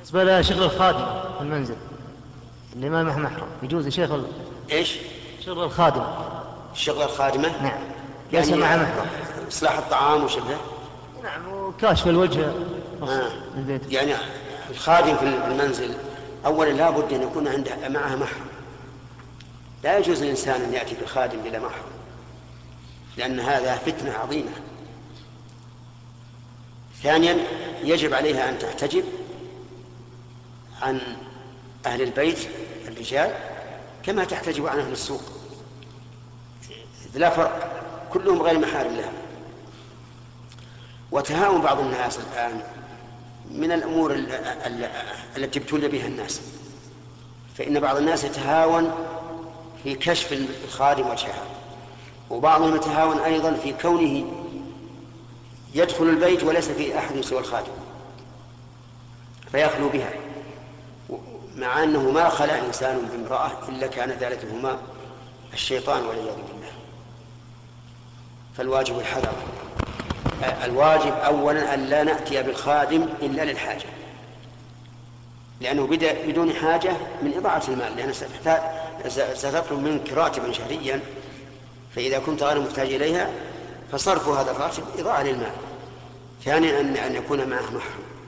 بالنسبة لشغل الخادم في المنزل اللي ما معه محرم يجوز يا شيخ؟ ايش؟ شغل الخادم. شغل الخادمة؟ نعم. ليس يعني معه محرم. إصلاح الطعام وشبهه؟ نعم، وكاشف الوجه. يعني الخادم في المنزل أولا لا بد أن يكون عنده معه محرم. لا يجوز الإنسان أن يأتي بالخادم بلا محرم، لأن هذا فتنة عظيمة. ثانيا يجب عليها أن تحتجب عن أهل البيت الرجال كما تحتجب عن أهل السوق، لا فرق، كلهم غير محارم لها. وتهاون بعض الناس الآن من الأمور التي ابتلي بها الناس، فإن بعض الناس يتهاون في كشف الخادم وجهها، وبعضهم يتهاون أيضا في كونه يدخل البيت وليس في أحد سوى الخادم فيخلو بها، مع أنه ما خلع إنسان بامرأة إلا كان ذلكهما الشيطان والعياذ بالله. فالواجب الحذر. الواجب أولا أن لا نأتي بالخادم إلا للحاجة، لأنه بدون حاجة من إضاعة المال، لأنه ستطلب منك راتبا شهريا، فإذا كنت غير محتاج إليها فصرف هذا الراتب إضاعة للمال. ثانيا أن يكون معه محرم.